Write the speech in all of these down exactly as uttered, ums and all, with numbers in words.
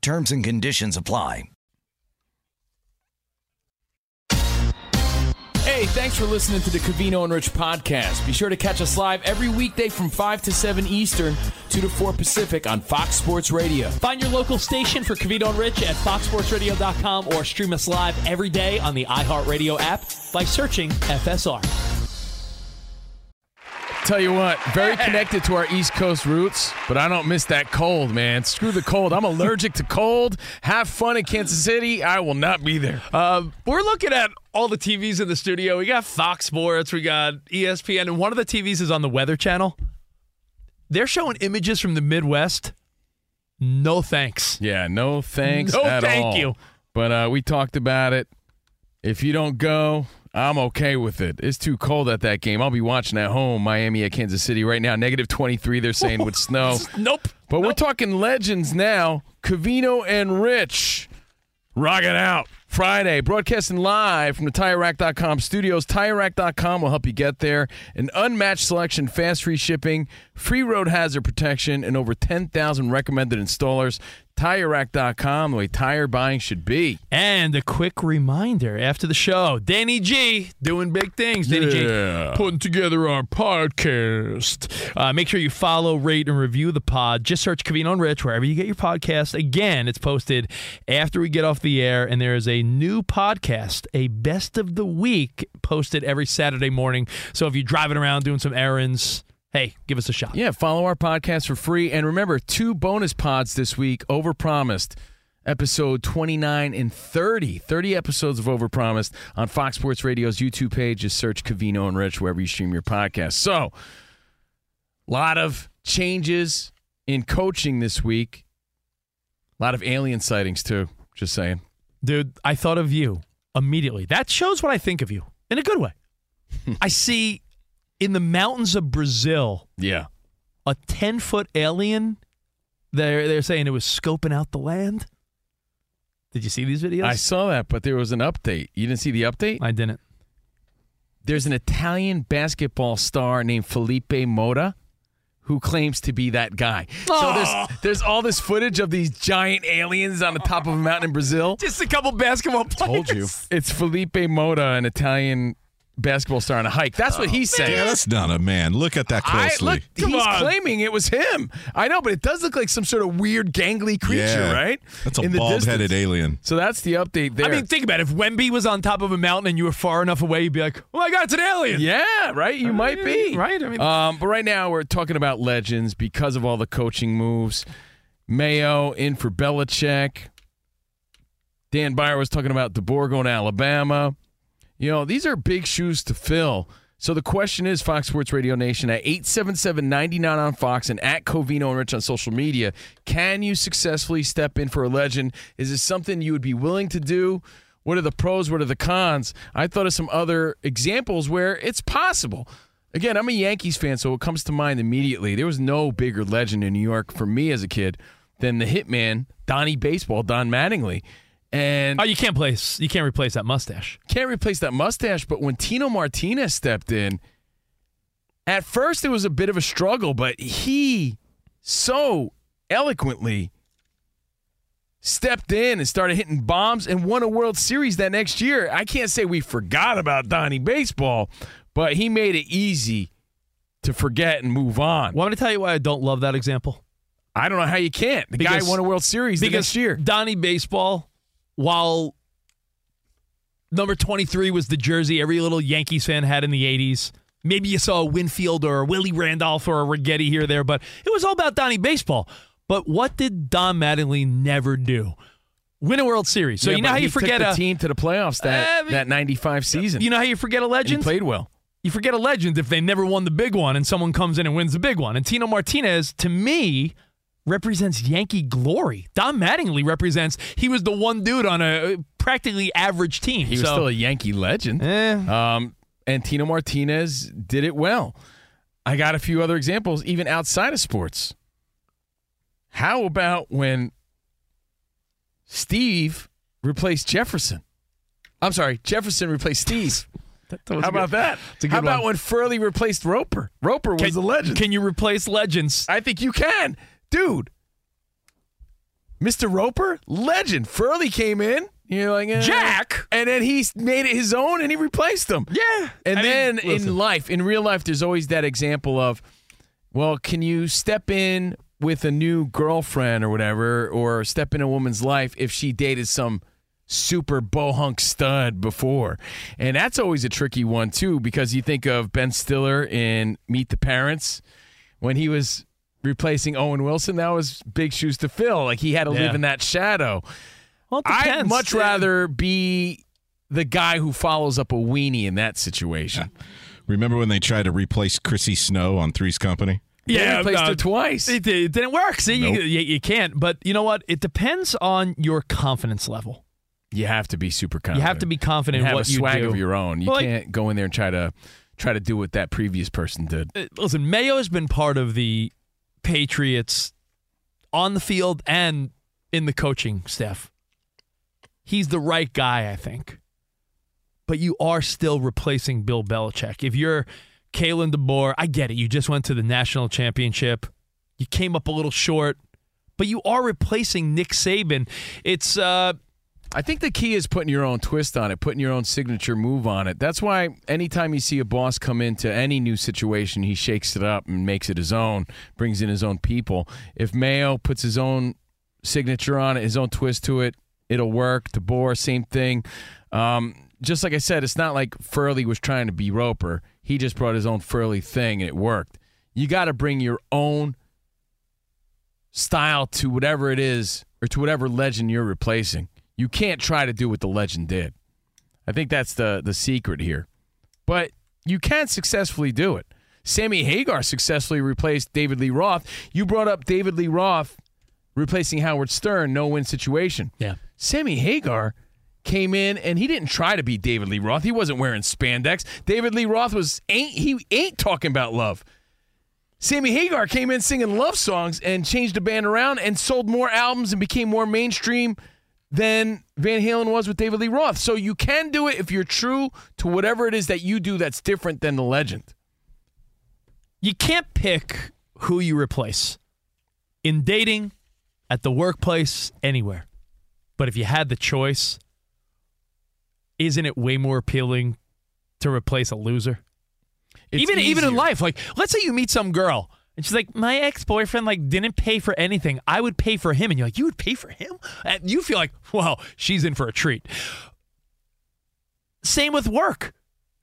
Terms and conditions apply. Hey, thanks for listening to the Covino and Rich podcast. Be sure to catch us live every weekday from five to seven Eastern, two to four Pacific on Fox Sports Radio. Find your local station for Covino and Rich at Fox Sports Radio dot com or stream us live every day on the iHeartRadio app by searching F S R. Tell you what, very connected to our East Coast roots, but I don't miss that cold, man. Screw the cold. I'm allergic to cold. Have fun in Kansas City. I will not be there. Uh, we're looking at all the T Vs in the studio. We got Fox Sports. We got E S P N. And one of the T Vs is on the Weather Channel. They're showing images from the Midwest. No thanks. Yeah, no thanks no at thank all. you. But uh, we talked about it. If you don't go, I'm okay with it. It's too cold at that game. I'll be watching at home, Miami at Kansas City right now. negative twenty-three, they're saying, with snow. Nope. But nope. We're talking legends now. Covino and Rich rocking out Friday. Broadcasting live from the Tire Rack dot com studios. Tire Rack dot com will help you get there. An unmatched selection, fast free shipping, free road hazard protection, and over ten thousand recommended installers. Tire Rack dot com, the way tire buying should be. And a quick reminder after the show, Danny G doing big things. Danny yeah. G putting together our podcast. Uh, make sure you follow, rate, and review the pod. Just search Covino and Rich wherever you get your podcast. Again, it's posted after we get off the air, and there is a new podcast, a best of the week, posted every Saturday morning. So if you're driving around doing some errands, hey, give us a shot. Yeah, follow our podcast for free. And remember, two bonus pods this week, Overpromised, episode twenty-nine and thirty. thirty episodes of Overpromised on Fox Sports Radio's YouTube page. Just search Covino and Rich wherever you stream your podcast. So, a lot of changes in coaching this week. A lot of alien sightings, too. Just saying. Dude, I thought of you immediately. That shows what I think of you in a good way. I see... in the mountains of Brazil, yeah, a ten-foot alien, they're, they're saying it was scoping out the land. Did you see these videos? I saw that, but there was an update. You didn't see the update? I didn't. There's an Italian basketball star named Felipe Mota who claims to be that guy. Oh. So there's, there's all this footage of these giant aliens on the top of a mountain in Brazil. Just a couple basketball players. Told you. It's Felipe Mota, an Italian basketball star on a hike. That's oh, what he's saying. Yeah, that's not a man. Look at that closely. I, look, Come he's on. claiming it was him. I know, but it does look like some sort of weird, gangly creature, yeah. right? That's a bald-headed alien. So that's the update there. I mean, think about it. If Wemby was on top of a mountain and you were far enough away, you'd be like, oh, my God, it's an alien. Yeah, right? You I might mean, be. Right? I mean, um, but right now, we're talking about legends because of all the coaching moves. Mayo in for Belichick. Dan Byer was talking about DeBoer going to Alabama. You know, these are big shoes to fill. So the question is, Fox Sports Radio Nation, at eight seven seven, nine nine on Fox and at Covino and Rich on social media, can you successfully step in for a legend? Is this something you would be willing to do? What are the pros? What are the cons? I thought of some other examples where it's possible. Again, I'm a Yankees fan, so what comes to mind immediately, there was no bigger legend in New York for me as a kid than the hitman, Donnie Baseball, Don Mattingly. And oh, you can't place, you can't replace that mustache. Can't replace that mustache, but when Tino Martinez stepped in, at first it was a bit of a struggle, but he so eloquently stepped in and started hitting bombs and won a World Series that next year. I can't say we forgot about Donnie Baseball, but he made it easy to forget and move on. Well, I'm going to tell you why I don't love that example. I don't know how you can't. The because, guy won a World Series the next year. Donnie Baseball, while number twenty-three was the jersey every little Yankees fan had in the eighties, maybe you saw a Winfield or a Willie Randolph or a Rigetti here or there, but it was all about Donnie Baseball. But what did Don Mattingly never do? Win a World Series. So yeah, you know how you forget took the a team to the playoffs that, I mean, that ninety-five season. You know how you forget a legend? He played well. You forget a legend if they never won the big one and someone comes in and wins the big one. And Tino Martinez, to me, represents Yankee glory. Don Mattingly represents, he was the one dude on a practically average team. He so. was still a Yankee legend. Eh. Um, and Tino Martinez did it well. I got a few other examples, even outside of sports. How about when Steve replaced Jefferson? I'm sorry, Jefferson replaced Steve. that, that How about good. that? How one. about when Furley replaced Roper? Roper was can, the legend. Can you replace legends? I think you can. Dude, Mister Roper, legend. Furley came in. You're like, eh. Jack. And then he made it his own and he replaced him. Yeah. And I then mean, in life, in real life, there's always that example of, well, can you step in with a new girlfriend or whatever, or step in a woman's life if she dated some super bohunk stud before? And that's always a tricky one, too, because you think of Ben Stiller in Meet the Parents when he was replacing Owen Wilson. That was big shoes to fill. Like, he had to yeah. live in that shadow. Well, I'd much yeah. rather be the guy who follows up a weenie in that situation. Yeah. Remember when they tried to replace Chrissy Snow on Three's Company? Yeah, they replaced uh, her twice. It, it didn't work. See, nope. you, you, you can't. But you know what? It depends on your confidence level. You have to be super confident. You have to be confident in what you do. Have a swag of your own. You well, can't like, go in there and try to try to do what that previous person did. Uh, listen, Mayo has been part of the Patriots on the field and in the coaching staff. He's the right guy, I think. But you are still replacing Bill Belichick. If you're Kalen DeBoer, I get it. You just went to the national championship. You came up a little short, but you are replacing Nick Saban. It's, uh, I think the key is putting your own twist on it, putting your own signature move on it. That's why anytime you see a boss come into any new situation, he shakes it up and makes it his own, brings in his own people. If Mayo puts his own signature on it, his own twist to it, it'll work. DeBoer, same thing. Um, just like I said, it's not like Furley was trying to be Roper. He just brought his own Furley thing, and it worked. You got to bring your own style to whatever it is or to whatever legend you're replacing. You can't try to do what the legend did. I think that's the, the secret here. But you can successfully do it. Sammy Hagar successfully replaced David Lee Roth. You brought up David Lee Roth replacing Howard Stern, no-win situation. Yeah. Sammy Hagar came in, and he didn't try to be David Lee Roth. He wasn't wearing spandex. David Lee Roth was ain't he ain't talking about love. Sammy Hagar came in singing love songs and changed the band around and sold more albums and became more mainstream than Van Halen was with David Lee Roth. So you can do it if you're true to whatever it is that you do that's different than the legend. You can't pick who you replace in dating, at the workplace, anywhere. But if you had the choice, isn't it way more appealing to replace a loser? It's even easier. Even in life, like, let's say you meet some girl and she's like, my ex-boyfriend like didn't pay for anything. I would pay for him. And you're like, you would pay for him? And you feel like, well, she's in for a treat. Same with work.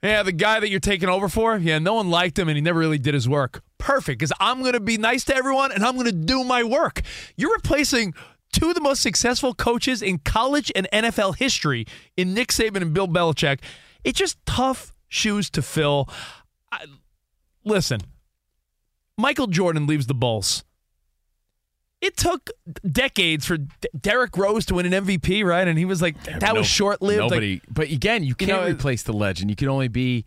Yeah, the guy that you're taking over for, yeah, no one liked him and he never really did his work. Perfect, because I'm going to be nice to everyone and I'm going to do my work. You're replacing two of the most successful coaches in college and N F L history in Nick Saban and Bill Belichick. It's just tough shoes to fill. I, listen, Michael Jordan leaves the Bulls. It took decades for D- Derrick Rose to win an M V P, right? And he was like, that no, was short-lived. Nobody, like, but again, you can't you know, replace the legend. You can only be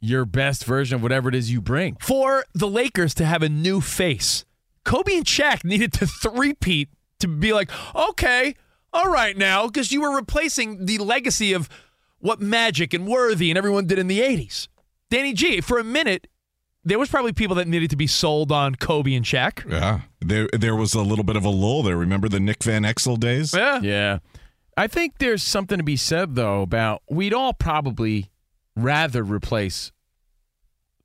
your best version of whatever it is you bring. For the Lakers to have a new face, Kobe and Shaq needed to three-peat to be like, okay, all right now, because you were replacing the legacy of what Magic and Worthy and everyone did in the eighties. Danny G, for a minute, there was probably people that needed to be sold on Kobe and Shaq. Yeah, there there was a little bit of a lull there. Remember the Nick Van Exel days? Yeah. Yeah. I think there's something to be said, though, about we'd all probably rather replace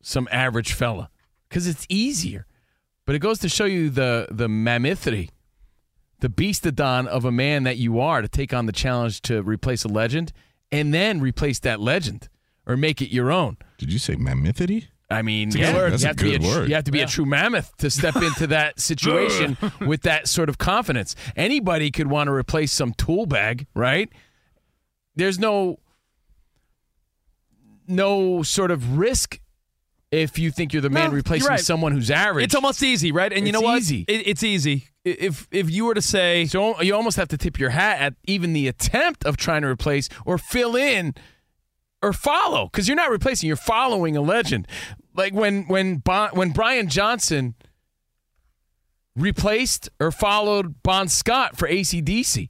some average fella because it's easier. But it goes to show you the the mammothity, the beastodon of a man that you are to take on the challenge to replace a legend and then replace that legend or make it your own. Did you say mammothity? I mean, it's yeah, you have, to a, word. you have to be yeah. a true mammoth to step into that situation with that sort of confidence. Anybody could want to replace some tool bag, right? There's no no sort of risk if you think you're the man no, replacing right. someone who's average. It's almost easy, right? And it's you know what? Easy. It, it's easy. If if you were to say... So you almost have to tip your hat at even the attempt of trying to replace or fill in or follow, because you're not replacing, you're following a legend. Like when when bon, when Brian Johnson replaced or followed Bon Scott for A C D C.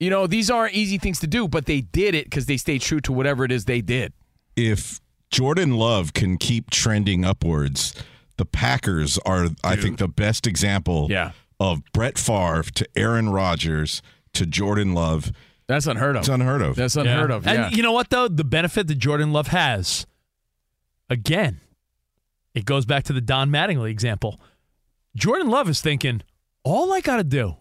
You know, these aren't easy things to do, but they did it because they stayed true to whatever it is they did. If Jordan Love can keep trending upwards, the Packers are, Dude. I think, the best example yeah. of Brett Favre to Aaron Rodgers to Jordan Love. That's unheard of. It's unheard of. That's unheard yeah. of, yeah. And you know what, though? The benefit that Jordan Love has, again, it goes back to the Don Mattingly example. Jordan Love is thinking, all I got to do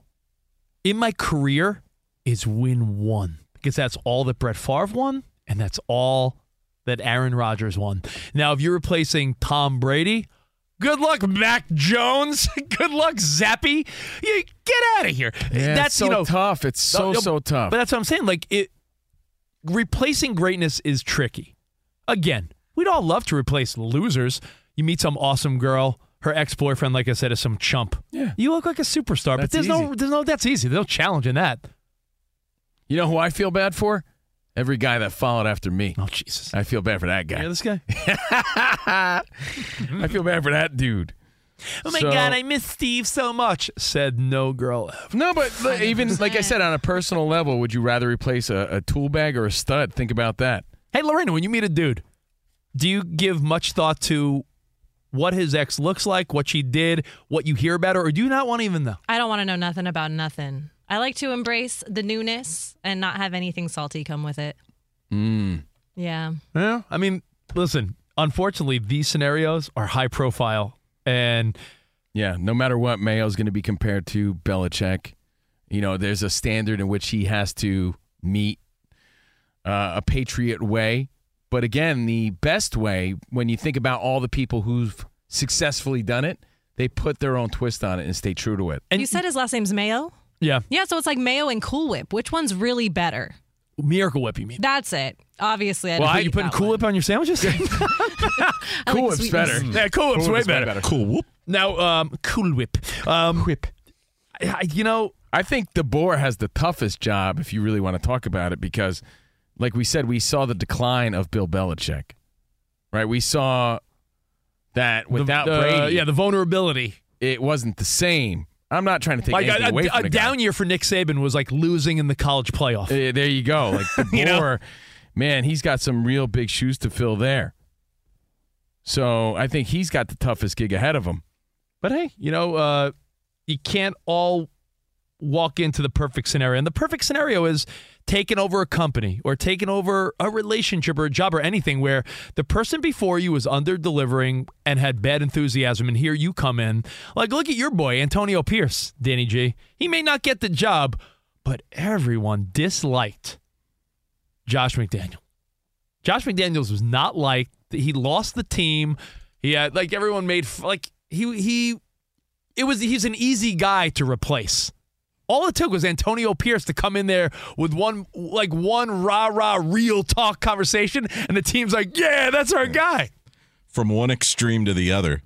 in my career is win one, because that's all that Brett Favre won, and that's all that Aaron Rodgers won. Now, if you're replacing Tom Brady, good luck, Mac Jones. Good luck, Zappy. You get out of here. Yeah, that's it's so you know, tough. It's so, no, so tough. But that's what I'm saying. Like it, replacing greatness is tricky. Again, we'd all love to replace losers. You meet some awesome girl. Her ex-boyfriend, like I said, is some chump. Yeah. You look like a superstar, that's but there's easy. no there's no that's easy. There's no challenge in that. You know who I feel bad for? Every guy that followed after me. Oh, Jesus. I feel bad for that guy. You hear this guy? I feel bad for that dude. Oh, my so, God, I miss Steve so much. Said no girl ever. No, but look, even, like I said, on a personal level, would you rather replace a, a tool bag or a stud? Think about that. Hey, Lorena, when you meet a dude, do you give much thought to what his ex looks like, what she did, what you hear about her, or do you not want to even know? I don't want to know nothing about nothing. I like to embrace the newness and not have anything salty come with it. Mm. Yeah. Well, I mean, listen, unfortunately, these scenarios are high profile. And yeah, no matter what, Mayo's going to be compared to Belichick. You know, there's a standard in which he has to meet uh, a Patriot way. But again, the best way, when you think about all the people who've successfully done it, they put their own twist on it and stay true to it. And you said his last name's Mayo? Yeah. Yeah, so it's like Mayo and Cool Whip. Which one's really better? Miracle Whip, you mean? That's it. Obviously, I well, are you putting Cool Whip on your sandwiches? Cool Whip's like better. Yeah, Cool Whip's cool way, way better. better. Cool Whip. Now, um, Cool Whip. Um, whip. I, you know, I think DeBoer has the toughest job if you really want to talk about it because, like we said, we saw the decline of Bill Belichick. Right? We saw that without the, the, Brady. Yeah, the vulnerability. It wasn't the same. I'm not trying to take like anything a, away from the A down guy. year for Nick Saban was like losing in the college playoff. Uh, there you go. Like DeBoer, you know? Man, he's got some real big shoes to fill there. So I think he's got the toughest gig ahead of him. But, hey, you know, uh, you can't all walk into the perfect scenario. And the perfect scenario is taking over a company or taking over a relationship or a job or anything where the person before you was under-delivering and had bad enthusiasm, and here you come in. Like, look at your boy, Antonio Pierce, Danny G. He may not get the job, but everyone disliked Josh McDaniels. Josh McDaniels was not liked. He lost the team. He had, like, everyone made, like, he, he, it was, he's an easy guy to replace. All it took was Antonio Pierce to come in there with one, like one rah-rah real talk conversation, and the team's like, yeah, that's our guy. From one extreme to the other.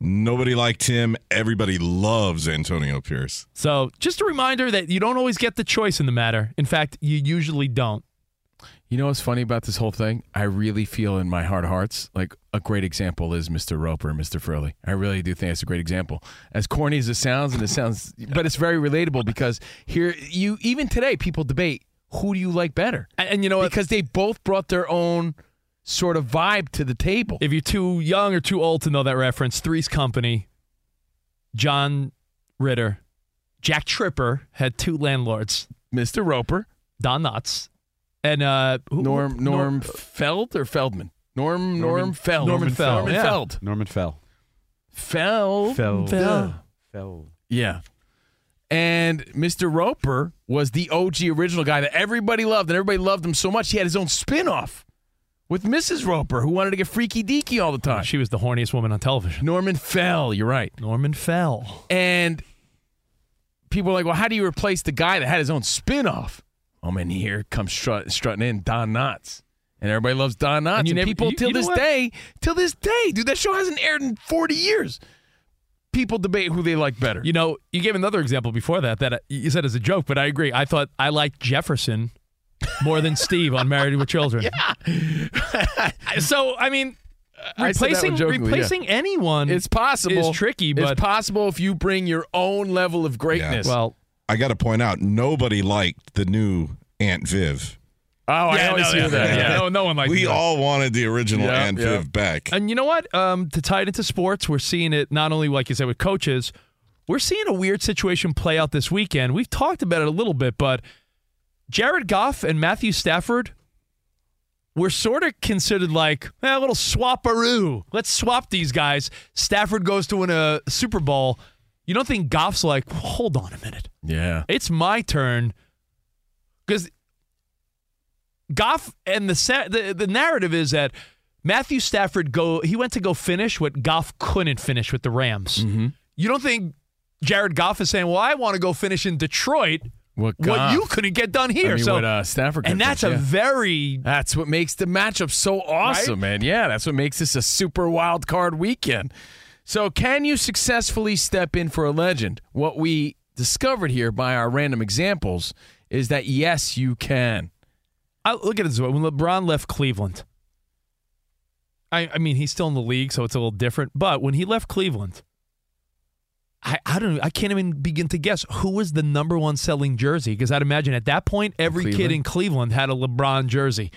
Nobody liked him. Everybody loves Antonio Pierce. So just a reminder that you don't always get the choice in the matter. In fact, you usually don't. You know what's funny about this whole thing? I really feel in my heart of hearts, like a great example is Mister Roper and Mister Furley. I really do think it's a great example. As corny as it sounds, and it sounds, but it's very relatable because here, you even today, people debate who do you like better, and, and you know what? Because they both brought their own sort of vibe to the table. If you're too young or too old to know that reference, Three's Company, John Ritter, Jack Tripper had two landlords: Mister Roper, Don Knotts. And uh, who, Norm Norm, Norm Feld or Feldman? Norm Norm Fell. Norman Fell. Norman Feld. Yeah. Norman Fell. Fell. Fell. Fell. Fell. Yeah. And Mister Roper was the O G original guy that everybody loved, and everybody loved him so much he had his own spinoff with Missus Roper, who wanted to get freaky deaky all the time. She was the horniest woman on television. Norman Fell. You're right. Norman Fell. And people are like, well, how do you replace the guy that had his own spinoff? Oh, man, here comes strut, strutting in Don Knotts. And everybody loves Don Knotts. And, and never, people, you, till you this day, till this day, dude, that show hasn't aired in forty years. People debate who they like better. You know, you gave another example before that that you said as a joke, but I agree. I thought I liked Jefferson more than Steve on Married with Children. Yeah. So, I mean, replacing, I jokingly, replacing yeah. anyone it's possible. Is tricky. But it's possible if you bring your own level of greatness. Yeah. Well, I got to point out, nobody liked the new Aunt Viv. Oh, yeah, I always hear no, that. Yeah. Yeah. No, no one liked we that. We all wanted the original yeah, Aunt yeah. Viv back. And you know what? Um, to tie it into sports, we're seeing it not only, like you said, with coaches. We're seeing a weird situation play out this weekend. We've talked about it a little bit, but Jared Goff and Matthew Stafford were sort of considered like eh, a little swaparoo. Let's swap these guys. Stafford goes to win a Super Bowl. You don't think Goff's like, hold on a minute. Yeah. It's my turn. Because Goff and the, the the narrative is that Matthew Stafford, go he went to go finish what Goff couldn't finish with the Rams. Mm-hmm. You don't think Jared Goff is saying, well, I want to go finish in Detroit what, what you couldn't get done here. I mean, so, what, uh, Stafford and that's finish, a yeah. very... That's what makes the matchup so awesome, right? Man. Yeah, that's what makes this a super wild card weekend. So can you successfully step in for a legend? What we discovered here by our random examples is that, yes, you can. I look at it this way. When LeBron left Cleveland, I, I mean, he's still in the league, so it's a little different. But when he left Cleveland, I, I don't I can't even begin to guess who was the number one selling jersey. Because I'd imagine at that point, every Cleveland? kid in Cleveland had a LeBron jersey.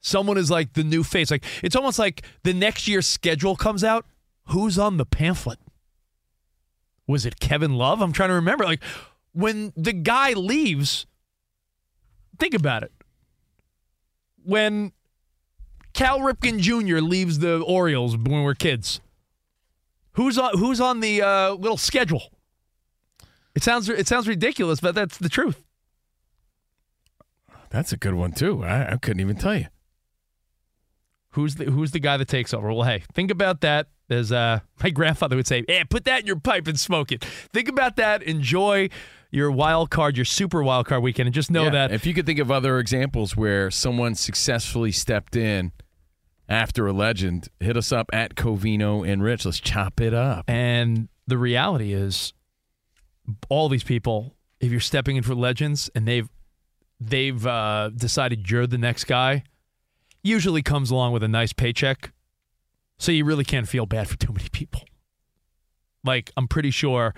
Someone is like the new face. Like it's almost like the next year's schedule comes out. Who's on the pamphlet? Was it Kevin Love? I'm trying to remember. Like, when the guy leaves, think about it. When Cal Ripken Junior leaves the Orioles when we're kids, who's on, who's on the uh, little schedule? It sounds it sounds ridiculous, but that's the truth. That's a good one, too. I, I couldn't even tell you. Who's the, who's the guy that takes over? Well, hey, think about that. As uh, my grandfather would say, eh, put that in your pipe and smoke it. Think about that. Enjoy your wild card, your super wild card weekend, and just know yeah, that. If you could think of other examples where someone successfully stepped in after a legend, hit us up at Covino and Rich. Let's chop it up. And the reality is, all these people, if you're stepping in for legends and they've they've uh, decided you're the next guy, usually comes along with a nice paycheck. So you really can't feel bad for too many people. Like, I'm pretty sure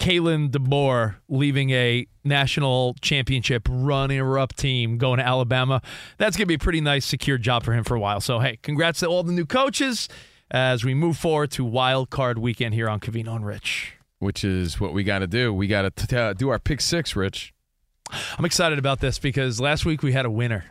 Kalen DeBoer leaving a national championship runner-up team going to Alabama, that's going to be a pretty nice, secure job for him for a while. So, hey, congrats to all the new coaches as we move forward to Wild Card Weekend here on Covino and Rich. Which is what we got to do. We got to t- do our pick six, Rich. I'm excited about this because last week we had a winner.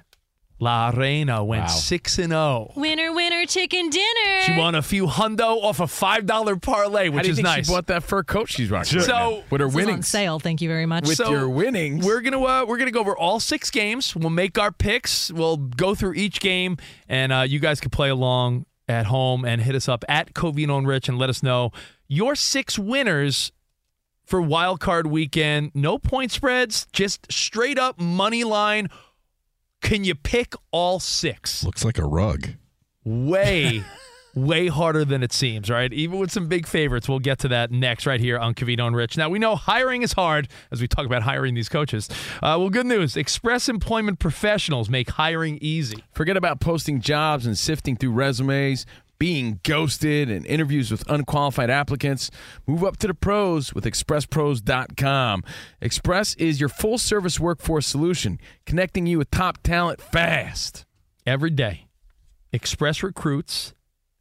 La Reina went six and oh. Wow. Winner, winner, chicken dinner. She won a few hundo off a five dollar parlay, which is nice. How do you think she bought that fur coat she's rocking? So, with her winnings. On sale, thank you very much. With so, your winnings. We're going to uh, we're gonna go over all six games. We'll make our picks. We'll go through each game, and uh, you guys can play along at home and hit us up at Covino and Rich and let us know your six winners for Wild Card Weekend. No point spreads, just straight up money line. Can you pick all six? Looks like a rug. Way, way harder than it seems, right? Even with some big favorites. We'll get to that next right here on Covino and Rich. Now, we know hiring is hard as we talk about hiring these coaches. Uh, well, good news. Express Employment professionals make hiring easy. Forget about posting jobs and sifting through resumes, being ghosted, and interviews with unqualified applicants. Move up to the pros with express pros dot com. Express is your full-service workforce solution, connecting you with top talent fast. Every day, Express recruits.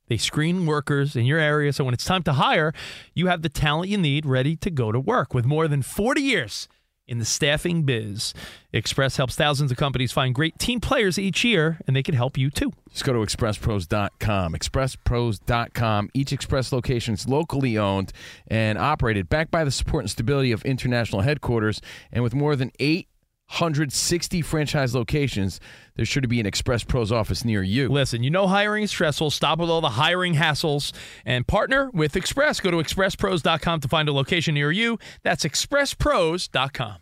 They screen workers in your area, so when it's time to hire, you have the talent you need ready to go to work. With more than forty years in the staffing biz, Express helps thousands of companies find great team players each year, and they can help you too. Just go to express pros dot com. express pros dot com. Each Express location is locally owned and operated, backed by the support and stability of international headquarters. And with more than eight hundred sixty franchise locations, there's sure to be an Express Pros office near you. Listen, you know hiring is stressful. Stop with all the hiring hassles and partner with Express. Go to express pros dot com to find a location near you. That's express pros dot com.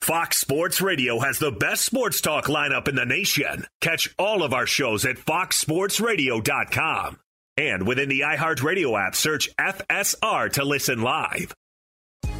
Fox Sports Radio has the best sports talk lineup in the nation. Catch all of our shows at fox sports radio dot com. And within the iHeartRadio app, search F S R to listen live.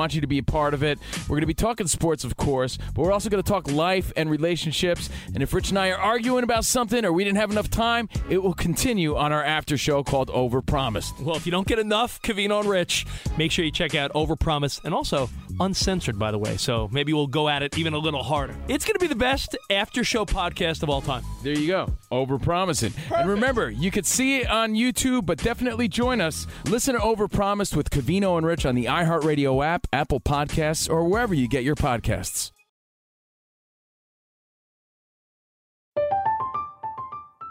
want you to be a part of it. We're going to be talking sports, of course, but we're also going to talk life and relationships. And if Rich and I are arguing about something or we didn't have enough time, it will continue on our after show called Overpromised. Well, if you don't get enough Covino and Rich, make sure you check out Overpromised, and also Uncensored, by the way. So maybe we'll go at it even a little harder. It's going to be the best after show podcast of all time. There you go. Overpromising. Perfect. And remember, you could see it on YouTube, but definitely join us. Listen to Overpromised with Covino and Rich on the iHeartRadio app, Apple Podcasts, or wherever you get your podcasts.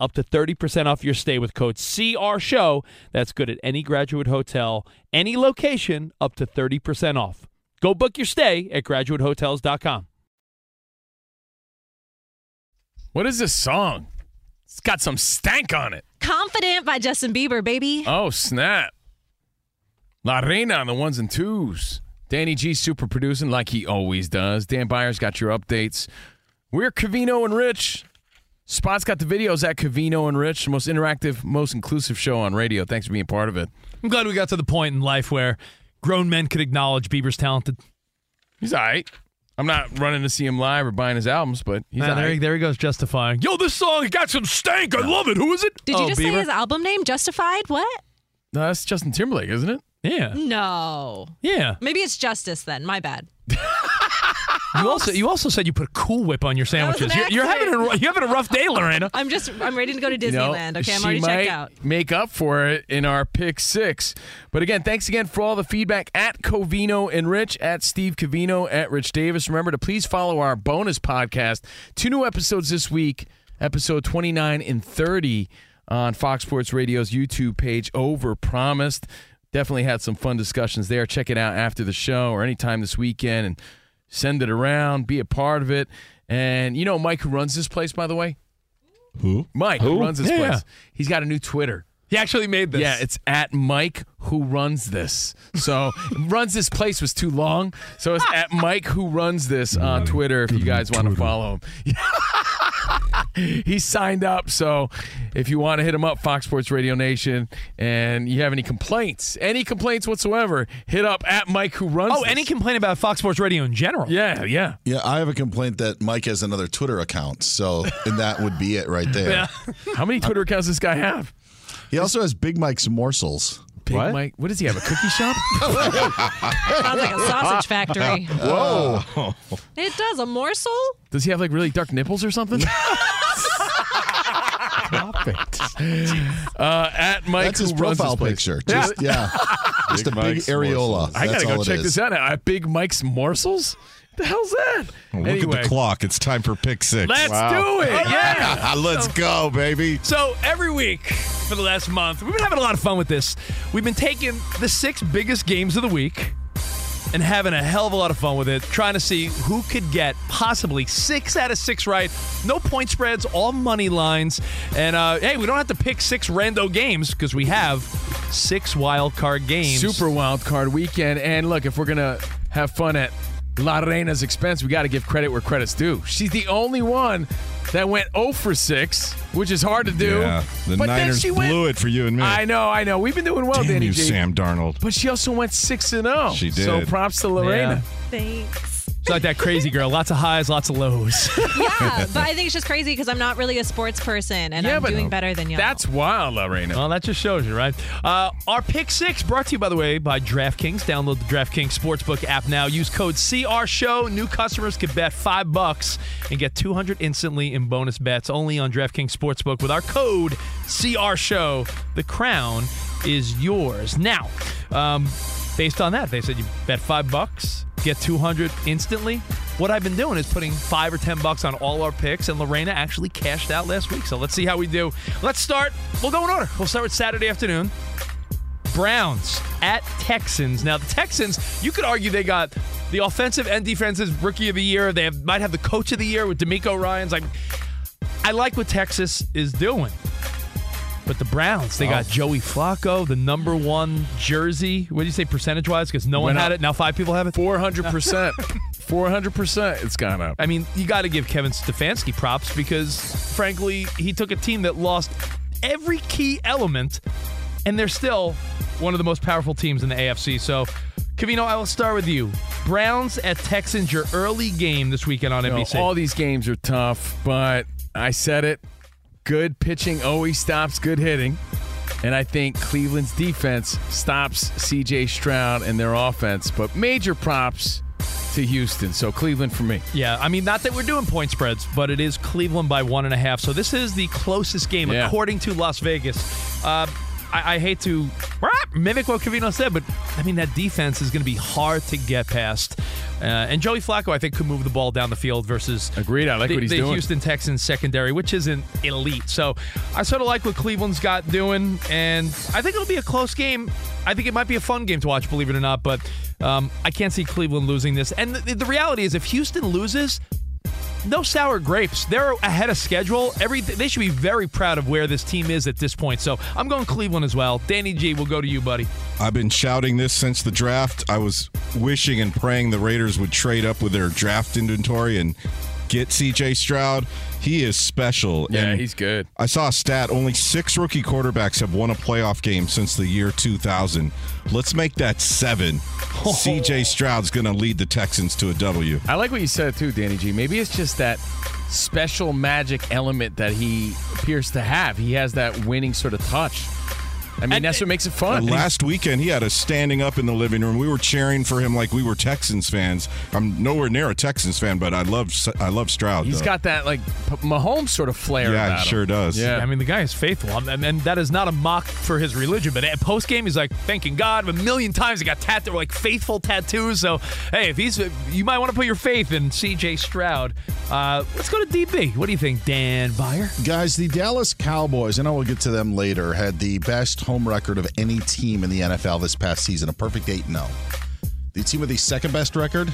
up to thirty percent off your stay with code C R S H O W. That's good at any graduate hotel, any location, up to thirty percent off. Go book your stay at graduate hotels dot com. What is this song? It's got some stank on it. Confident by Justin Bieber, baby. Oh, snap. La Reina on the ones and twos. Danny G super producing like he always does. Dan Byer's got your updates. We're Covino and Rich. Spot's got the videos at Covino and Rich, the most interactive, most inclusive show on radio. Thanks for being part of it. I'm glad we got to the point in life where grown men could acknowledge Bieber's talented. He's all right. I'm not running to see him live or buying his albums, but he's nah, there, he, there he goes justifying. Yo, this song got some stank. I love it. Who is it? Did oh, you just Bieber. say his album name? Justified? What? No, that's Justin Timberlake, isn't it? Yeah. No. Yeah. Maybe it's Justice then. My bad. You also you also said you put a Cool Whip on your sandwiches. You're, you're having a you're having a rough day, Lorena. I'm just I'm ready to go to Disneyland. You know, okay, I'm already checked out. She might make up for it in our pick six. But again, thanks again for all the feedback at Covino and Rich, at Steve Covino, at Rich Davis. Remember to please follow our bonus podcast. Two new episodes this week, episode twenty-nine and thirty on Fox Sports Radio's YouTube page. Overpromised. Definitely had some fun discussions there. Check it out after the show or anytime this weekend and send it around, be a part of it. And you know Mike who runs this place, by the way? Who? Mike who, who runs this yeah. place. He's got a new Twitter. He actually made this. Yeah, it's at Mike who runs this. So runs this place was too long. So it's at Mike who runs this on Twitter if you guys want to follow him. He signed up. So if you want to hit him up, Fox Sports Radio Nation, and you have any complaints, any complaints whatsoever, hit up at Mike who runs. Oh, this. Any complaint about Fox Sports Radio in general? Yeah, yeah. Yeah, I have a complaint that Mike has another Twitter account. So and that would be it right there. Yeah. How many Twitter accounts does this guy have? He also has Big Mike's Morsels. Big what? Mike? What does he have, a cookie shop? Sounds like a sausage factory. Whoa. It does, a morsel? Does he have like really dark nipples or something? Stop it. Uh, at Mike That's his profile picture. Just, yeah. Just big a big Mike's areola. That's I got to go check this out. Uh, Big Mike's Morsels? The hell's that? Well, look anyway. at the clock. It's time for pick six. Let's wow. do it. Yeah. Let's so, go, baby. So every week for the last month, we've been having a lot of fun with this. We've been taking the six biggest games of the week and having a hell of a lot of fun with it, trying to see who could get possibly six out of six right. No point spreads, all money lines. And, uh, hey, we don't have to pick six rando games because we have six wild card games. Super wild card weekend. And, look, if we're going to have fun at Lorena's expense, we got to give credit where credit's due. She's the only one that went zero for six, which is hard to do. Yeah, the but Niners then she blew went, it for you and me. I know, I know. We've been doing well, Damn Danny you, G. Sam Darnold. But she also went six and oh. She did. So props to Lorena. Yeah. Thanks. She's like that crazy girl. Lots of highs, lots of lows. Yeah, but I think it's just crazy because I'm not really a sports person, and yeah, I'm doing no, better than y'all. That's wild, Lorena. Well, that just shows you, right? Uh, our Pick six brought to you, by the way, by DraftKings. Download the DraftKings Sportsbook app now. Use code C R Show. New customers can bet five bucks and get two hundred dollars instantly in bonus bets only on DraftKings Sportsbook with our code C R Show. The crown is yours. Now, um, based on that, they said you bet five bucks. Get two hundred instantly. What I've been doing is putting five or ten bucks on all our picks, and Lorena actually cashed out last week. So let's see how we do. Let's start. We'll go in order. We'll start with Saturday afternoon. Browns at Texans. Now the Texans, you could argue they got the offensive and defensive rookie of the year. They have, might have the coach of the year with DeMeco Ryans. Like, I like what Texas is doing. But the Browns, they oh. got Joey Flacco, the number one jersey. What do you say percentage-wise? Because no Went one had up. it. Now five people have it? four hundred percent. four hundred percent it's gone up. I mean, you got to give Kevin Stefanski props because, frankly, he took a team that lost every key element, and they're still one of the most powerful teams in the A F C. So, Covino, I will start with you. Browns at Texans, your early game this weekend on you N B C. Know, all these games are tough, but I said it. Good pitching always stops good hitting. And I think Cleveland's defense stops C J Stroud and their offense. But major props to Houston. So Cleveland for me. Yeah, I mean, not that we're doing point spreads, but it is Cleveland by one and a half. So this is the closest game, yeah. according to Las Vegas. Uh, I, I hate to mimic what Covino said, but, I mean, that defense is going to be hard to get past. Uh, and Joey Flacco, I think, could move the ball down the field versus Agreed, I like the, what he's the doing. Houston Texans secondary, which isn't elite. So I sort of like what Cleveland's got doing, and I think it'll be a close game. I think it might be a fun game to watch, believe it or not, but um, I can't see Cleveland losing this. And the, the reality is if Houston loses, no sour grapes. They're ahead of schedule. Every They should be very proud of where this team is at this point. So I'm going Cleveland as well. Danny G, we'll go to you, buddy. I've been shouting this since the draft. I was wishing and praying the Raiders would trade up with their draft inventory and get C J Stroud. He is special. Yeah, and he's good. I saw a stat. Only six rookie quarterbacks have won a playoff game since the year two thousand. Let's make that seven. Oh. C J Stroud's going to lead the Texans to a W. I like what you said, too, Danny G. Maybe it's just that special magic element that he appears to have. He has that winning sort of touch. I mean, and that's what makes it fun. Last weekend, he had us standing up in the living room. We were cheering for him like we were Texans fans. I'm nowhere near a Texans fan, but I love I love Stroud. He's though. got that, like, Mahomes sort of flair. Yeah, about he sure him. does. Yeah. I mean, the guy is faithful. And, and that is not a mock for his religion, but at post-game, he's like, thanking God a million times. He got tattooed, like, faithful tattoos. So, hey, if he's, you might want to put your faith in C J Stroud. Uh, let's go to D B. What do you think, Dan Byer? Guys, the Dallas Cowboys, and I will get to them later, had the best home record of any team in the N F L this past season, a perfect eight and oh. The team with the second best record,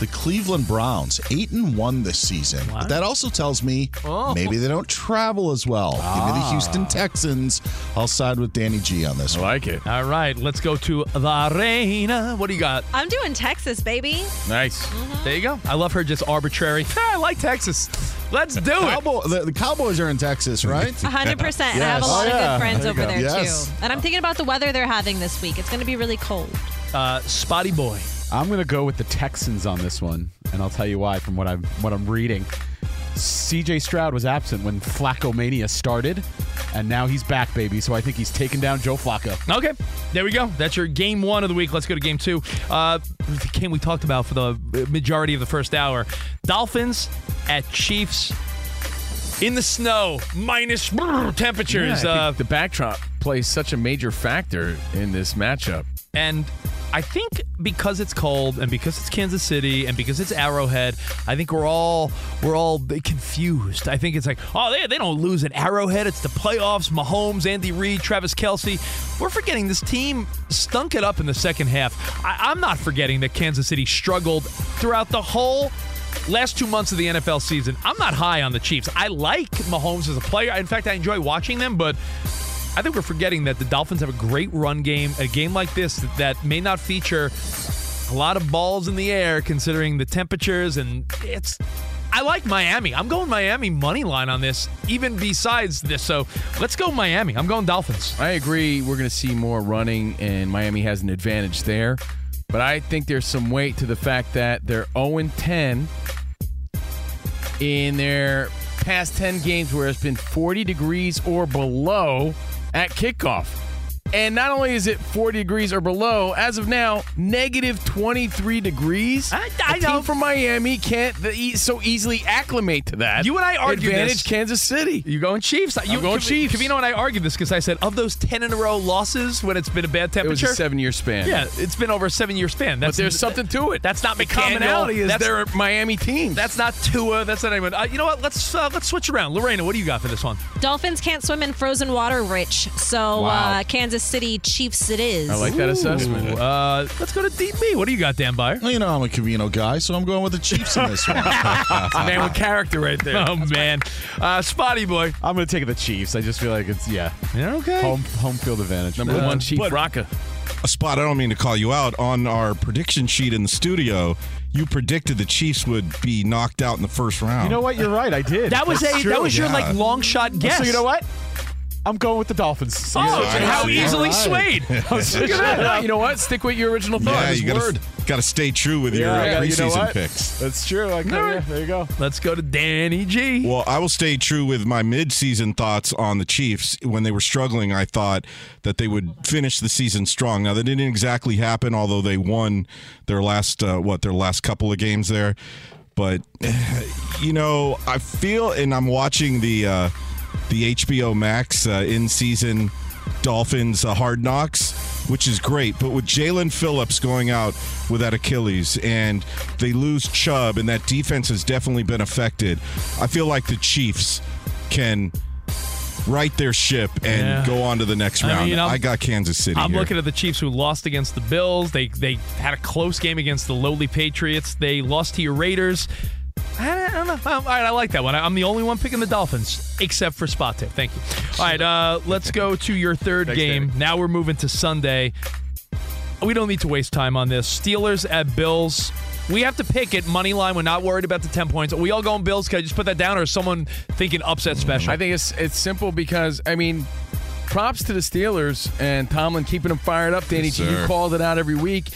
the Cleveland Browns, eight and one this season. What? But that also tells me oh. maybe they don't travel as well. Ah. Give me the Houston Texans. I'll side with Danny G on this I one. I like it. All right, let's go to La Reina. What do you got? I'm doing Texas, baby. Nice. Mm-hmm. There you go. I love her just arbitrary. I like Texas. Let's do Cowboy, it. The, the Cowboys are in Texas, right? one hundred percent. Yes. I have a lot oh, yeah. of good friends there over go. there, yes. too. And I'm thinking about the weather they're having this week. It's going to be really cold. Uh, Spotty Boy. I'm going to go with the Texans on this one, and I'll tell you why from what I'm, what I'm reading. C J Stroud was absent when Flacco-mania started, and now he's back, baby, so I think he's taken down Joe Flacco. Okay, there we go. That's your game one of the week. Let's go to game two. Uh, the game we talked about for the majority of the first hour. Dolphins at Chiefs in the snow, minus temperatures. Yeah, uh, the backdrop plays such a major factor in this matchup. And I think because it's cold and because it's Kansas City and because it's Arrowhead, I think we're all we're all confused. I think it's like, oh, they, they don't lose at Arrowhead. It's the playoffs. Mahomes, Andy Reid, Travis Kelce. We're forgetting this team stunk it up in the second half. I, I'm not forgetting that Kansas City struggled throughout the whole last two months of the N F L season. I'm not high on the Chiefs. I like Mahomes as a player. In fact, I enjoy watching them, but I think we're forgetting that the Dolphins have a great run game. A game like this that may not feature a lot of balls in the air considering the temperatures. And it's, I like Miami. I'm going Miami money line on this, even besides this. So let's go Miami. I'm going Dolphins. I agree. We're going to see more running, and Miami has an advantage there. But I think there's some weight to the fact that they're oh and ten in their past ten games where it's been forty degrees or below at kickoff. And not only is it forty degrees or below, as of now, negative twenty-three degrees. I, I a team know. from Miami can't so easily acclimate to that. You and I argued Advantage this. Kansas City. You going Chiefs? I'm you going Chiefs. Covino and I argued this because I said, of those ten in a row losses when it's been a bad temperature. It was a seven-year span. Yeah, it's been over a seven-year span. That's, but there's something to it. That's not the commonality is they're Miami teams. That's not Tua. That's not anyone. Uh, you know what? Let's uh, let's switch around. Lorena, what do you got for this one? Dolphins can't swim in frozen water, Rich. So wow. uh, Kansas City Chiefs it is. I like that Ooh. assessment. Uh, let's go to D B. What do you got, Dan Byer? Well, you know I'm a Covino guy, so I'm going with the Chiefs in this one. Man with character right there. Oh, That's man. Uh, Spotty Boy. I'm going to take the Chiefs. I just feel like it's, yeah. You're okay. Home, home field advantage. Number uh, one Chief Rocka. A spot, I don't mean to call you out. On our prediction sheet in the studio, you predicted the Chiefs would be knocked out in the first round. You know what? You're right. I did. That was, a, that was yeah. your like long shot guess. So you know what? I'm going with the Dolphins. Oh, right. how easily right. swayed. Right. You know what? Stick with your original thought. Yeah, you gotta, gotta stay true with yeah, your yeah, preseason you know picks. That's true. I can, right. yeah, there you go. Let's go to Danny G. Well, I will stay true with my midseason thoughts on the Chiefs. When they were struggling, I thought that they would finish the season strong. Now, that didn't exactly happen, although they won their last, uh, what, their last couple of games there. But, you know, I feel, and I'm watching the uh, – the H B O Max uh, in-season Dolphins uh, Hard Knocks, which is great. But with Jalen Phillips going out with that Achilles, and they lose Chubb, and that defense has definitely been affected, I feel like the Chiefs can right their ship and yeah. go on to the next round. I mean, I got Kansas City I'm here. Looking at the Chiefs who lost against the Bills. They, they had a close game against the lowly Patriots. They lost to your Raiders. I don't know. All right, I like that one. I'm the only one picking the Dolphins, except for Spot Tip. Thank you. All right, uh, let's go to your third Thanks, game. Danny. Now we're moving to Sunday. We don't need to waste time on this. Steelers at Bills. We have to pick it money line. We're not worried about the ten points. Are we all going Bills? Can I just put that down, or is someone thinking upset special? I think it's it's simple because, I mean, props to the Steelers and Tomlin keeping them fired up. Danny, yes, you called it out every week.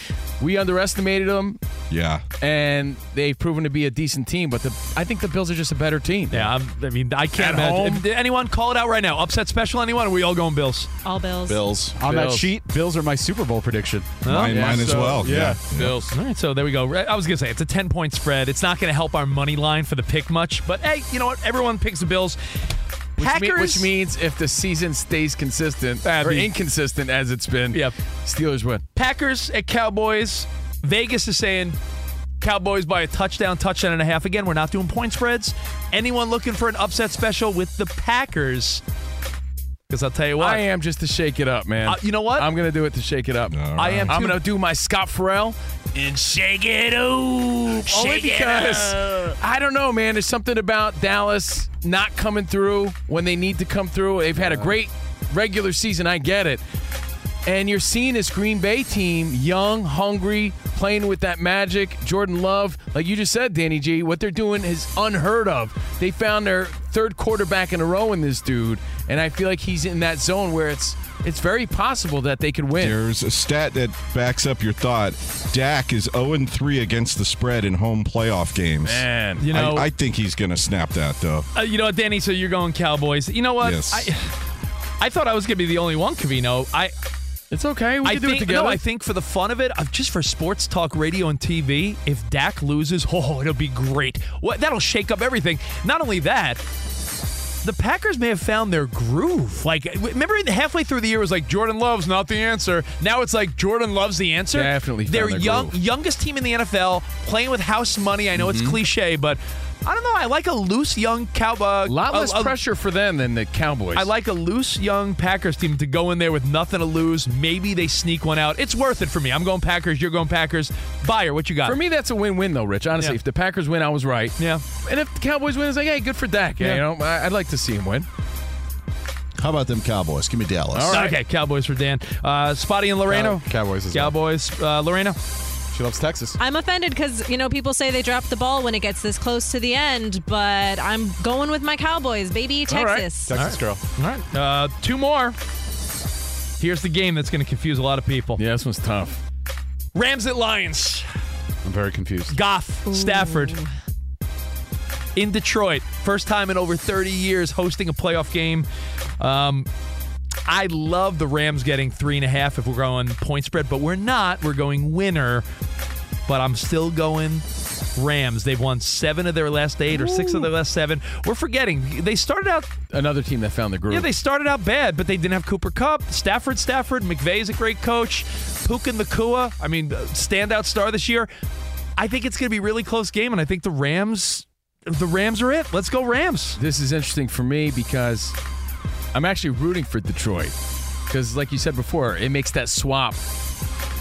We underestimated them. Yeah. And they've proven to be a decent team, but the, I think the Bills are just a better team. Yeah, I'm, I mean, I can't At imagine. If, anyone call it out right now. Upset special, anyone? Or are we all going Bills? All Bills. Bills. On Bills. That sheet, Bills are my Super Bowl prediction. Oh, mine yeah, mine so, as well. Yeah. yeah. Bills. All right, so there we go. I was going to say, it's a ten-point spread. It's not going to help our money line for the pick much, but hey, you know what? Everyone picks the Bills. Which, mean, which means if the season stays consistent That'd or be. inconsistent as it's been, yep. Steelers win. Packers at Cowboys. Vegas is saying Cowboys by a touchdown, touchdown and a half. Again, we're not doing point spreads. Anyone looking for an upset special with the Packers? Because I'll tell you what. I am just to shake it up, man. Uh, you know what? I'm going to do it to shake it up. Right. I am too. I'm going to do my Scott Farrell and shake it up. Shake Only because, it up. I don't know, man. There's something about Dallas not coming through when they need to come through. They've had a great regular season. I get it. And you're seeing this Green Bay team, young, hungry, playing with that magic. Jordan Love, like you just said, Danny G, what they're doing is unheard of. They found their third quarterback in a row in this dude, and I feel like he's in that zone where it's it's very possible that they could win. There's a stat that backs up your thought. Dak is oh and three against the spread in home playoff games. Man, you know, I, I think he's going to snap that, though. Uh, you know what, Danny, so you're going Cowboys. You know what? Yes. I, I thought I was going to be the only one, Covino. I... It's okay. We I can think, do it together. No, I think for the fun of it, just for sports talk, radio, and T V, if Dak loses, oh, it'll be great. Well, that'll shake up everything. Not only that, the Packers may have found their groove. Like, remember halfway through the year it was like, Jordan Love's not the answer. Now it's like, Jordan Love's the answer. Definitely found their their young, groove. Youngest team in the N F L, playing with house money. I know mm-hmm. it's cliche, but I don't know. I like a loose, young Cowboys. A lot less a, a, pressure for them than the Cowboys. I like a loose, young Packers team to go in there with nothing to lose. Maybe they sneak one out. It's worth it for me. I'm going Packers. You're going Packers. Byer, what you got? For me, that's a win-win, though, Rich. Honestly, yeah. If the Packers win, I was right. Yeah. And if the Cowboys win, it's like, hey, good for Dak. Yeah. You know, I'd like to see him win. How about them Cowboys? Give me Dallas. All right. Okay, Cowboys for Dan. Uh, Spotty and Loreno. Uh, Cowboys as well. Cowboys. Uh, Loreno. She loves Texas. I'm offended because, you know, people say they drop the ball when it gets this close to the end, but I'm going with my Cowboys, baby. Texas. All right. Texas girl. All right. Uh, two more. Here's the game that's going to confuse a lot of people. Yeah, this one's tough. Rams at Lions. I'm very confused. Goff, Ooh. Stafford. In Detroit. First time in over thirty years hosting a playoff game. Um... I love the Rams getting three and a half if we're going point spread, but we're not. We're going winner, but I'm still going Rams. They've won seven of their last eight or six of their last seven. We're forgetting. They started out. Another team that found the groove. Yeah, they started out bad, but they didn't have Cooper Kupp. Stafford, Stafford. McVay's a great coach. Puka Nacua, I mean, standout star this year. I think it's going to be a really close game, and I think the Rams, the Rams are it. Let's go Rams. This is interesting for me because I'm actually rooting for Detroit because, like you said before, it makes that swap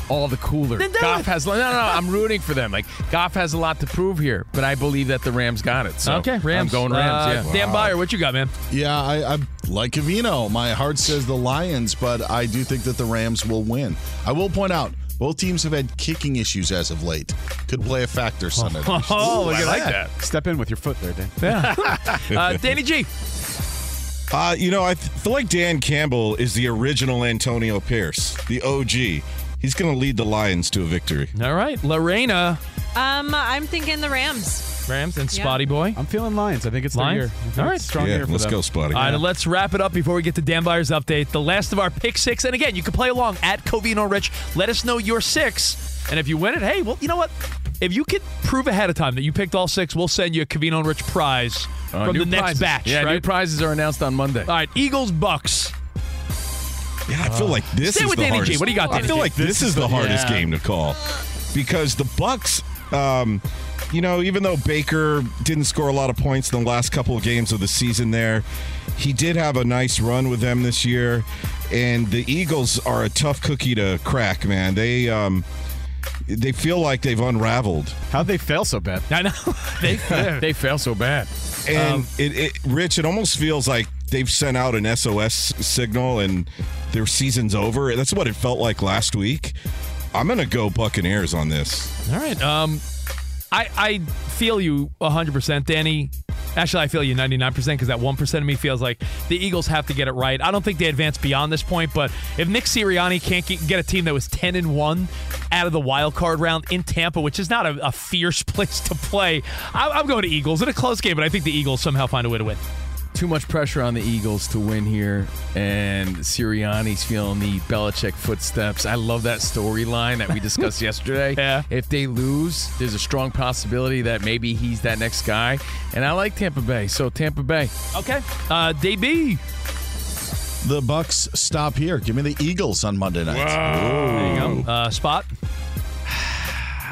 all the cooler. Goff has no, no. no I'm rooting for them. Like Goff has a lot to prove here, but I believe that the Rams got it. So okay, Rams. I'm going Rams. Uh, yeah. Dan wow. Byer, what you got, man? Yeah, I, I'm like Covino. My heart says the Lions, but I do think that the Rams will win. I will point out both teams have had kicking issues as of late. Could play a factor Sunday. Oh, oh Ooh, look I like that. that. Step in with your foot there, Dan. Yeah. uh, Danny G. Uh, you know, I th- feel like Dan Campbell is the original Antonio Pierce, the O G. He's going to lead the Lions to a victory. All right. Lorena. Um, I'm thinking the Rams. Rams and yeah. Spotty Boy. I'm feeling Lions. I think it's Lions. All right. Strong yeah, year for let's them. go, Spotty. All right. Yeah. Let's wrap it up before we get to Dan Byers' update. The last of our pick six. And again, you can play along at Covino Rich. Let us know your six. And if you win it, hey, well, you know what? If you could prove ahead of time that you picked all six, we'll send you a Covino and Rich prize uh, from the next prizes. batch. Yeah, right? New prizes are announced on Monday. All right, Eagles, Bucks. Yeah, I uh, feel like this is with the Danny hardest. G. What do you got, Danny I feel G? like this, this is the hardest yeah. game to call because the Bucks, um, you know, even though Baker didn't score a lot of points in the last couple of games of the season there, he did have a nice run with them this year, and the Eagles are a tough cookie to crack, man. They... Um, They feel like they've unraveled. How'd they fail so bad? I know. they they fail so bad. And, um, it, it, Rich, it almost feels like they've sent out an S O S signal and their season's over. That's what it felt like last week. I'm going to go Buccaneers on this. All right. Um, I, I feel you one hundred percent, Danny. Actually, I feel you ninety-nine percent because that one percent of me feels like the Eagles have to get it right. I don't think they advance beyond this point, but if Nick Sirianni can't get a team that was ten and one out of the wild card round in Tampa, which is not a, a fierce place to play, I, I'm going to Eagles. In a close game, but I think the Eagles somehow find a way to win. Too much pressure on the Eagles to win here, and Sirianni's feeling the Belichick footsteps. I love that storyline that we discussed yesterday. Yeah. If they lose, there's a strong possibility that maybe he's that next guy. And I like Tampa Bay, so Tampa Bay. Okay. Uh, D B. The Bucks stop here. Give me the Eagles on Monday night. Whoa. There you go. Uh, spot?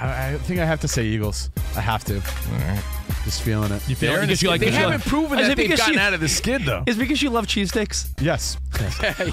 I think I have to say Eagles. I have to. All right. Just feeling it. You feel it? Because you like, they haven't proven that they've gotten you, out of the skid, though. Is it because you love cheesesteaks? Yes.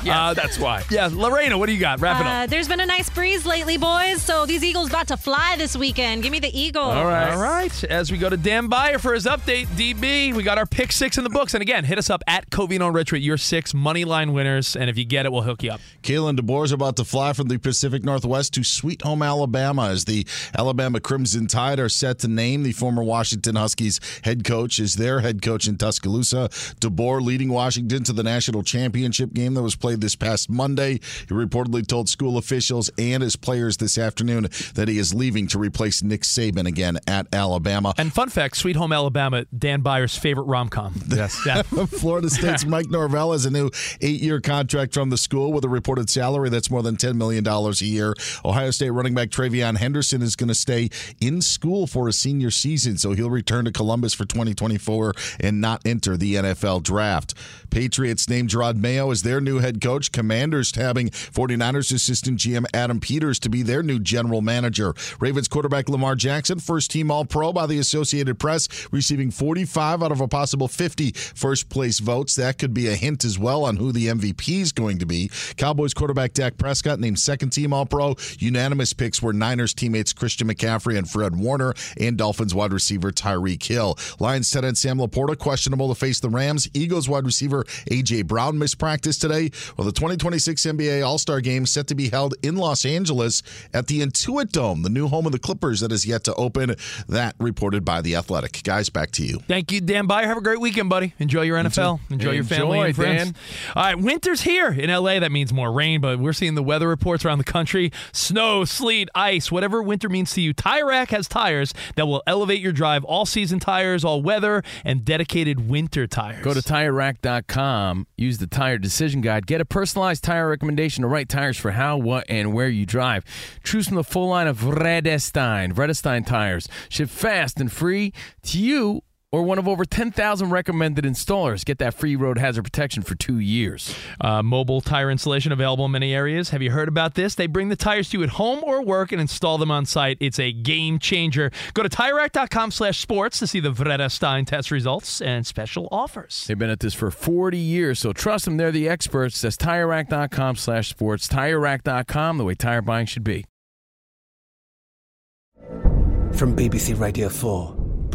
yeah, uh, that's why. Yeah, Lorena, what do you got? Wrap it uh, up. There's been a nice breeze lately, boys, so these Eagles about to fly this weekend. Give me the Eagles. All right. All right. As we go to Dan Byer for his update, D B, we got our pick six in the books. And again, hit us up at Covino and Rich with your six money line winners, and if you get it, we'll hook you up. Kalen DeBoer is about to fly from the Pacific Northwest to Sweet Home, Alabama, as the Alabama Crimson Tide are set to name the former Washington Huskies head coach is their head coach in Tuscaloosa. DeBoer leading Washington to the national championship game that was played this past Monday. He reportedly told school officials and his players this afternoon that he is leaving to replace Nick Saban again at Alabama. And fun fact, Sweet Home Alabama, Dan Byer's favorite rom-com. Yes. Yeah. Florida State's Mike Norvell has a new eight-year contract from the school with a reported salary that's more than ten million dollars a year. Ohio State running back Travion Henderson is going to stay in school for his senior season, so he'll return to Columbus for twenty twenty-four and not enter the N F L draft. Patriots named Gerard Mayo as their new head coach. Commanders tabbing forty-niners assistant G M Adam Peters to be their new general manager. Ravens quarterback Lamar Jackson, first team All-Pro by the Associated Press, receiving forty-five out of a possible fifty first-place votes. That could be a hint as well on who the M V P is going to be. Cowboys quarterback Dak Prescott named second team All-Pro. Unanimous picks were Niners teammates Christian McCaffrey and Fred Warner, and Dolphins wide receiver Tyree Hill. Lions tight end Sam Laporta questionable to face the Rams. Eagles wide receiver A J. Brown missed practice today. Well, the twenty twenty-six N B A All-Star Game set to be held in Los Angeles at the Intuit Dome, the new home of the Clippers that is yet to open. That reported by The Athletic. Guys, back to you. Thank you, Dan Byer. Have a great weekend, buddy. Enjoy your N F L. Enjoy, Enjoy your family and friends. Dan. All right, winter's here in L A. That means more rain, but we're seeing the weather reports around the country. Snow, sleet, ice, whatever winter means to you. Tire Rack has tires that will elevate your drive all season. Season tires, all weather, and dedicated winter tires. Go to tire rack dot com, use the tire decision guide, get a personalized tire recommendation to right tires for how, what, and where you drive. Choose from the full line of Vredestein. Vredestein tires ship fast and free to you or one of over ten thousand recommended installers. Get that free road hazard protection for two years. Uh, mobile tire installation available in many areas. Have you heard about this? They bring the tires to you at home or work and install them on site. It's a game changer. Go to tire rack dot com slash sports to see the Vredestein test results and special offers. They've been at this for forty years, so trust them. They're the experts. That's tire rack dot com slash sports. tire rack dot com, the way tire buying should be. From B B C Radio four.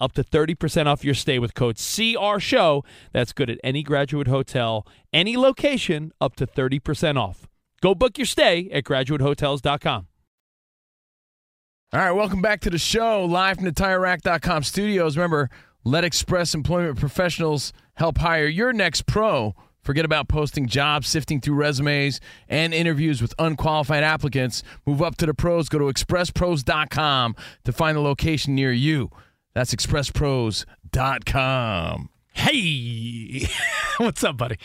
up to thirty percent off your stay with code C R S H O W. That's good at any Graduate Hotel, any location, up to thirty percent off. Go book your stay at graduate hotels dot com. All right, welcome back to the show, live from the tire rack dot com studios. Remember, let Express Employment Professionals help hire your next pro. Forget about posting jobs, sifting through resumes, and interviews with unqualified applicants. Move up to the pros. Go to express pros dot com to find a location near you. That's express pros dot com. Hey, what's up, buddy?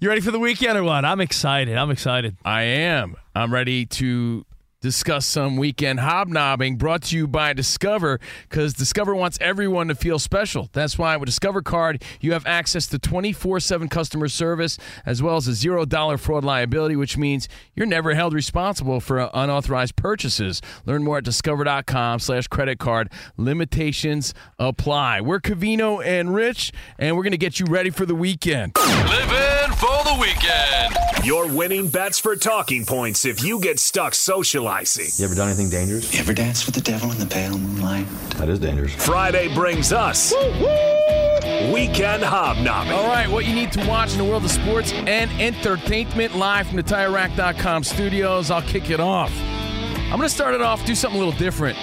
You ready for the weekend or what? I'm excited. I'm excited. I am. I'm ready to discuss some weekend hobnobbing brought to you by Discover, because Discover wants everyone to feel special. That's why with Discover Card, you have access to twenty-four seven customer service as well as a zero dollar fraud liability, which means you're never held responsible for unauthorized purchases. Learn more at discover dot com slash credit card. Limitations apply. We're Covino and Rich, and we're going to get you ready for the weekend. Living for the weekend. You're winning bets for talking points if you get stuck socializing. You ever done anything dangerous? You ever danced with the devil in the pale moonlight? That is dangerous. Friday brings us Woo-hoo! Weekend Hobnobbing. All right, what you need to watch in the world of sports and entertainment live from the tire rack dot com studios. I'll kick it off. I'm going to start it off, do something a little different.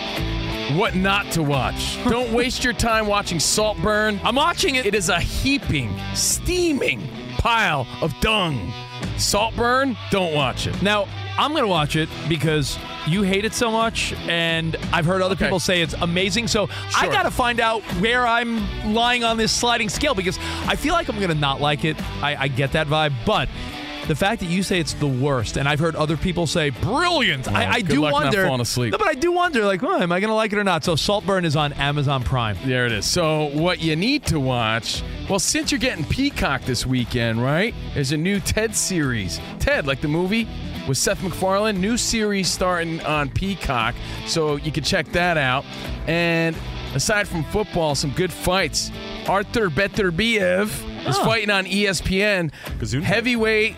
What not to watch. Don't waste your time watching Saltburn. I'm watching it. It is a heaping, steaming pile of dung. Saltburn, don't watch it. Now, I'm going to watch it because you hate it so much, and I've heard other okay. people say it's amazing. So sure. I got to find out where I'm lying on this sliding scale, because I feel like I'm going to not like it. I, I get that vibe, but the fact that you say it's the worst, and I've heard other people say brilliant, well, I, I do wonder. Falling asleep. No, but I do wonder, like, well, am I going to like it or not? So Saltburn is on Amazon Prime. There it is. So what you need to watch, well, since you're getting Peacock this weekend, right? There's a new Ted series. Ted, like the movie with Seth MacFarlane, new series starting on Peacock. So you can check that out. And aside from football, some good fights. Arthur Beterbiev oh. is fighting on E S P N. Kazoon heavyweight.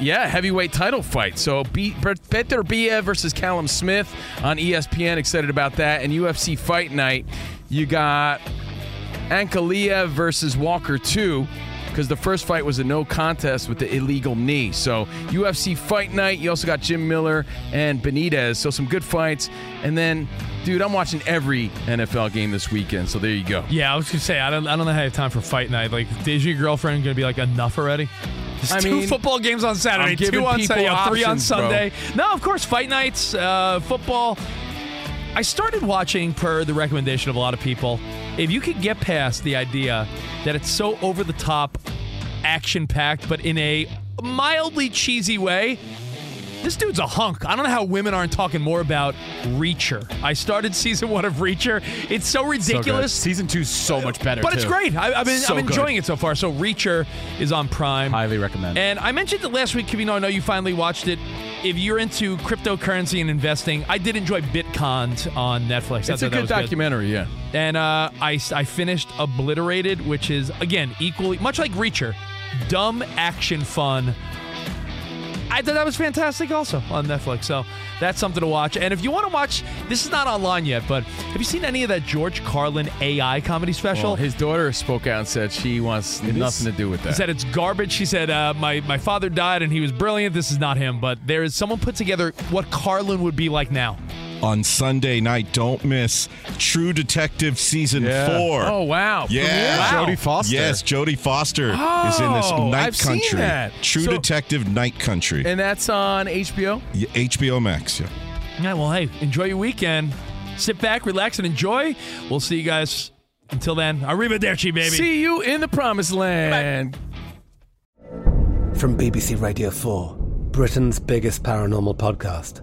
Yeah, heavyweight title fight. So Beterbiev versus Callum Smith on E S P N. Excited about that. And U F C Fight Night, you got Ankaliev versus Walker two, because the first fight was a no contest with the illegal knee. So U F C Fight Night. You also got Jim Miller and Benitez. So some good fights. And then, dude, I'm watching every N F L game this weekend. So there you go. Yeah, I was going to say, I don't, I don't know how you have time for Fight Night. Like, is your girlfriend going to be like, enough already? There's I two mean, football games on Saturday, two on Saturday, options, three on Sunday. Bro. No, of course, fight nights, uh, football. I started watching per the recommendation of a lot of people. If you could get past the idea that it's so over-the-top, action-packed, but in a mildly cheesy way, this dude's a hunk. I don't know how women aren't talking more about Reacher. I started season one of Reacher. It's so ridiculous. So season two is so much better, But too. It's great. I, I've been, so I'm enjoying good. it so far. So Reacher is on Prime. Highly recommend. And I mentioned it last week, Covino. I know you finally watched it. If you're into cryptocurrency and investing, I did enjoy BitCon on Netflix. It's a good documentary, good. yeah. And uh, I, I finished Obliterated, which is, again, equally, much like Reacher, dumb action fun. I thought that was fantastic also on Netflix, so that's something to watch. And if you want to watch, this is not online yet, but have you seen any of that George Carlin A I comedy special? Well, his daughter spoke out and said she wants it nothing is, to do with that. She said it's garbage. She said, uh, my, my father died and he was brilliant. This is not him, but there is someone put together what Carlin would be like now. On Sunday night, don't miss True Detective Season yeah. four. Oh, wow. Yeah. Wow. Jodie Foster. Yes, Jodie Foster oh, is in this Night I've Country. Seen that. True so, Detective Night Country. And that's on H B O? Yeah, H B O Max, yeah. Yeah, well, hey, enjoy your weekend. Sit back, relax, and enjoy. We'll see you guys. Until then, arrivederci, baby. See you in the promised land. Goodbye. From B B C Radio four, Britain's biggest paranormal podcast